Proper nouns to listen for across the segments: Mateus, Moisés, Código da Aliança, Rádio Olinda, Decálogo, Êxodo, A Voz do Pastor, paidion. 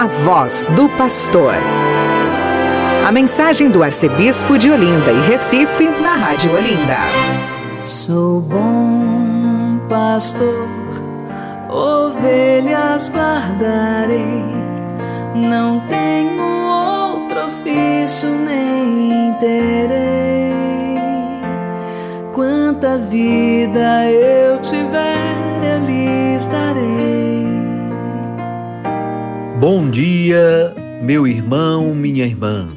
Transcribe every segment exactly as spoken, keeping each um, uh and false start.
A Voz do Pastor. A mensagem do arcebispo de Olinda e Recife na Rádio Olinda. Sou bom pastor, ovelhas guardarei, não tenho outro ofício nem terei. Quanta vida eu tiver, eu lhes darei. Bom dia, meu irmão, minha irmã.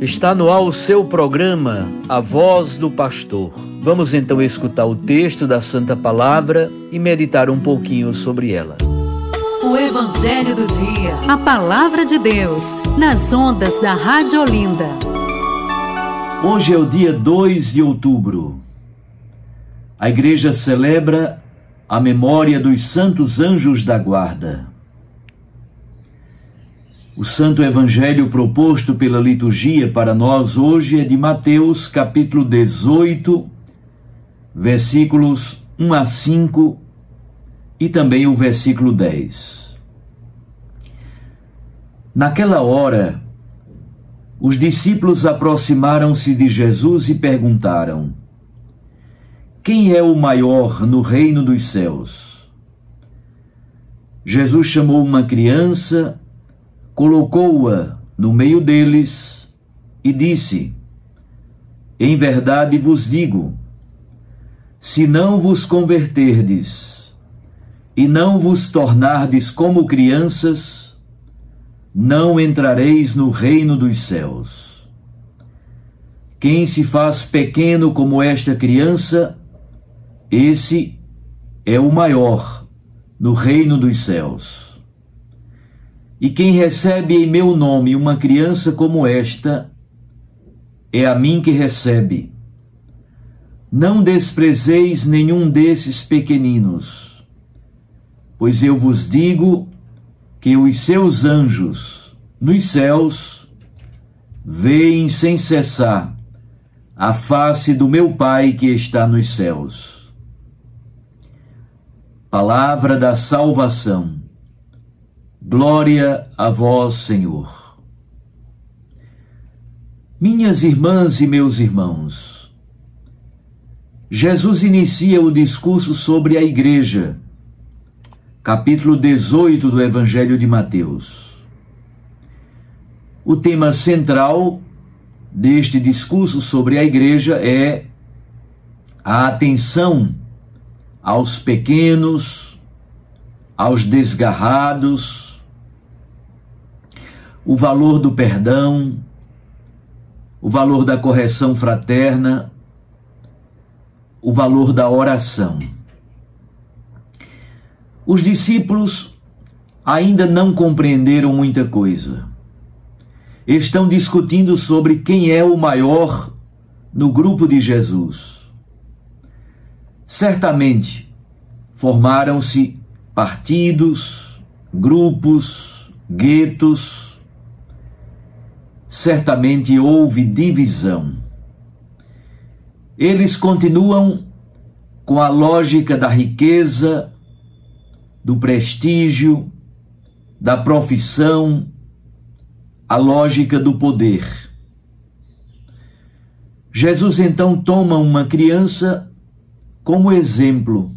Está no ar o seu programa, A Voz do Pastor. Vamos então escutar o texto da Santa Palavra e meditar um pouquinho sobre ela. O Evangelho do Dia. A Palavra de Deus, nas ondas da Rádio Olinda. Hoje é o dia dois de outubro. A igreja celebra a memória dos santos anjos da guarda. O Santo Evangelho proposto pela liturgia para nós hoje é de Mateus, capítulo dezoito, versículos um a cinco e também o versículo dez. Naquela hora, os discípulos aproximaram-se de Jesus e perguntaram: quem é o maior no reino dos céus? Jesus chamou uma criança, colocou-a no meio deles e disse: em verdade vos digo, se não vos converterdes e não vos tornardes como crianças, não entrareis no reino dos céus. Quem se faz pequeno como esta criança, esse é o maior no reino dos céus. E quem recebe em meu nome uma criança como esta, é a mim que recebe. Não desprezeis nenhum desses pequeninos, pois eu vos digo que os seus anjos nos céus veem sem cessar a face do meu Pai que está nos céus. Palavra da salvação. Glória a vós, Senhor. Minhas irmãs e meus irmãos, Jesus inicia o discurso sobre a igreja, capítulo dezoito do Evangelho de Mateus. O tema central deste discurso sobre a igreja é a atenção aos pequenos, aos desgarrados, o valor do perdão, o valor da correção fraterna, o valor da oração. Os discípulos ainda não compreenderam muita coisa. Estão discutindo sobre quem é o maior no grupo de Jesus. Certamente formaram-se partidos, grupos, guetos. Certamente houve divisão. Eles continuam com a lógica da riqueza, do prestígio, da profissão, a lógica do poder. Jesus então toma uma criança como exemplo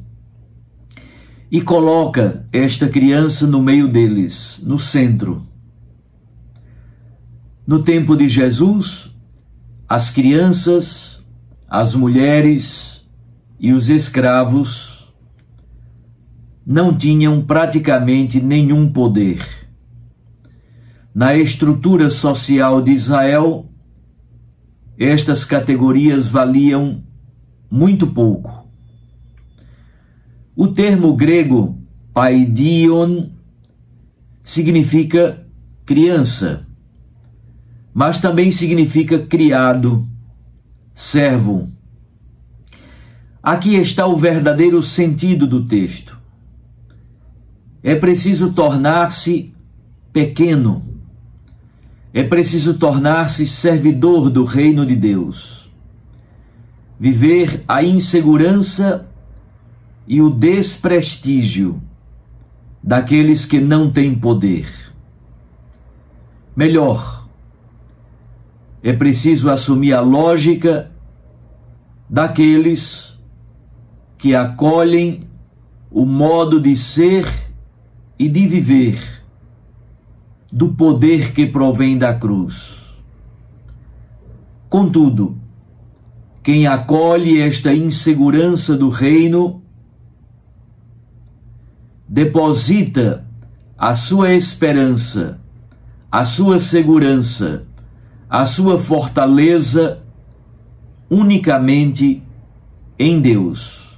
e coloca esta criança no meio deles, no centro. No tempo de Jesus, as crianças, as mulheres e os escravos não tinham praticamente nenhum poder. Na estrutura social de Israel, estas categorias valiam muito pouco. O termo grego paidion significa criança, mas também significa criado, servo. Aqui está o verdadeiro sentido do texto. É preciso tornar-se pequeno. É preciso tornar-se servidor do reino de Deus. Viver a insegurança e o desprestígio daqueles que não têm poder. melhor. É preciso assumir a lógica daqueles que acolhem o modo de ser e de viver do poder que provém da cruz. Contudo, quem acolhe esta insegurança do reino deposita a sua esperança, a sua segurança, a sua fortaleza unicamente em Deus.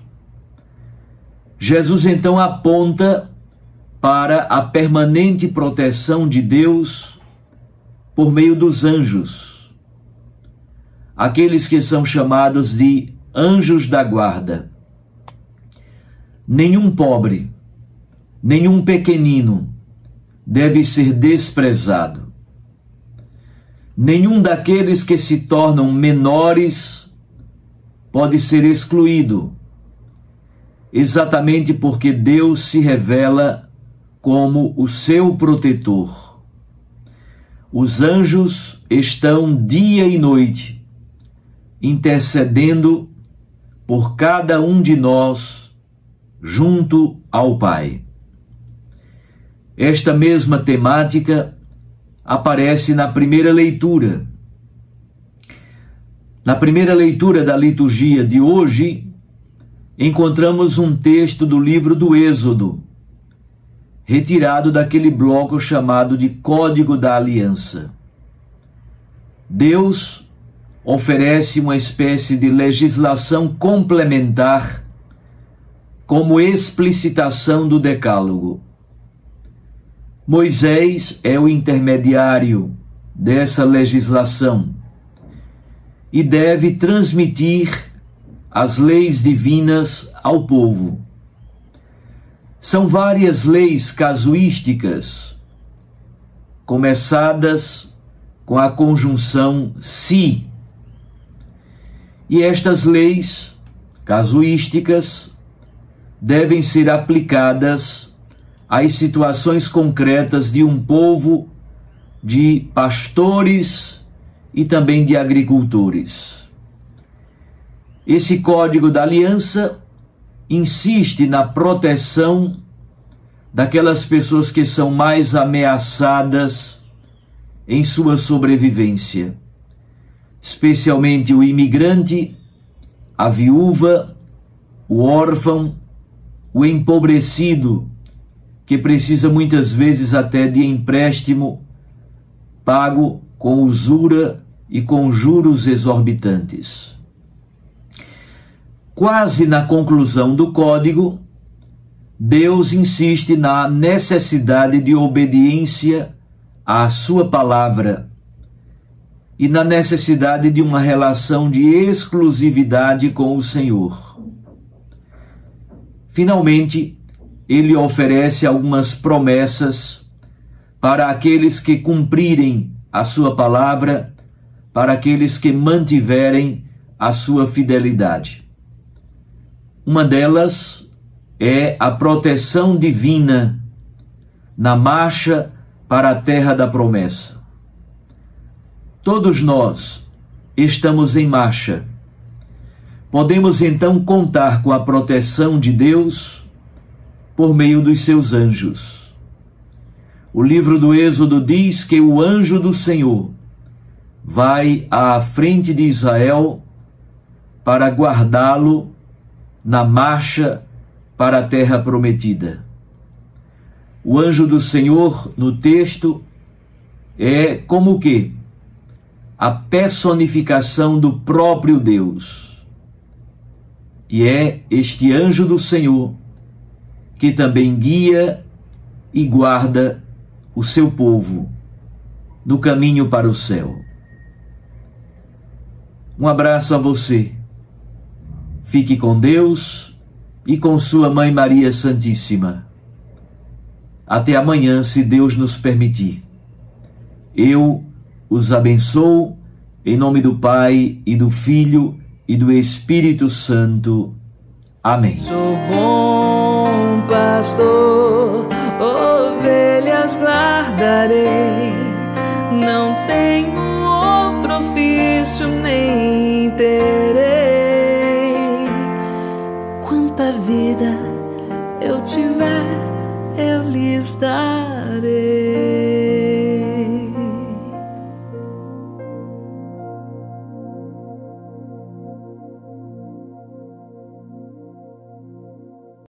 Jesus então aponta para a permanente proteção de Deus por meio dos anjos, aqueles que são chamados de anjos da guarda. Nenhum pobre, nenhum pequenino deve ser desprezado. Nenhum daqueles que se tornam menores pode ser excluído, exatamente porque Deus se revela como o seu protetor. Os anjos estão dia e noite intercedendo por cada um de nós junto ao Pai. Esta mesma temática aparece na primeira leitura. Na primeira leitura da liturgia de hoje, encontramos um texto do livro do Êxodo, retirado daquele bloco chamado de Código da Aliança. Deus oferece uma espécie de legislação complementar como explicitação do Decálogo. Moisés é o intermediário dessa legislação e deve transmitir as leis divinas ao povo. São várias leis casuísticas, começadas com a conjunção se. E estas leis casuísticas devem ser aplicadas as situações concretas de um povo de pastores e também de agricultores. Esse Código da Aliança insiste na proteção daquelas pessoas que são mais ameaçadas em sua sobrevivência, especialmente o imigrante, a viúva, o órfão, o empobrecido, que precisa muitas vezes até de empréstimo pago com usura e com juros exorbitantes. Quase na conclusão do código, Deus insiste na necessidade de obediência à sua palavra e na necessidade de uma relação de exclusividade com o Senhor. Finalmente, Ele oferece algumas promessas para aqueles que cumprirem a sua palavra, para aqueles que mantiverem a sua fidelidade. Uma delas é a proteção divina na marcha para a terra da promessa. Todos nós estamos em marcha. Podemos então contar com a proteção de Deus por meio dos seus anjos. O livro do Êxodo diz que o anjo do Senhor vai à frente de Israel para guardá-lo na marcha para a terra prometida. O anjo do Senhor, no texto, é como que a personificação do próprio Deus. E é este anjo do Senhor que também guia e guarda o seu povo no caminho para o céu. Um abraço a você. Fique com Deus e com sua Mãe Maria Santíssima. Até amanhã, se Deus nos permitir. Eu os abençoo em nome do Pai e do Filho e do Espírito Santo. Amém. Sou bom pastor, ovelhas guardarei, isso nem terei. Quanta vida eu tiver, eu lhes darei.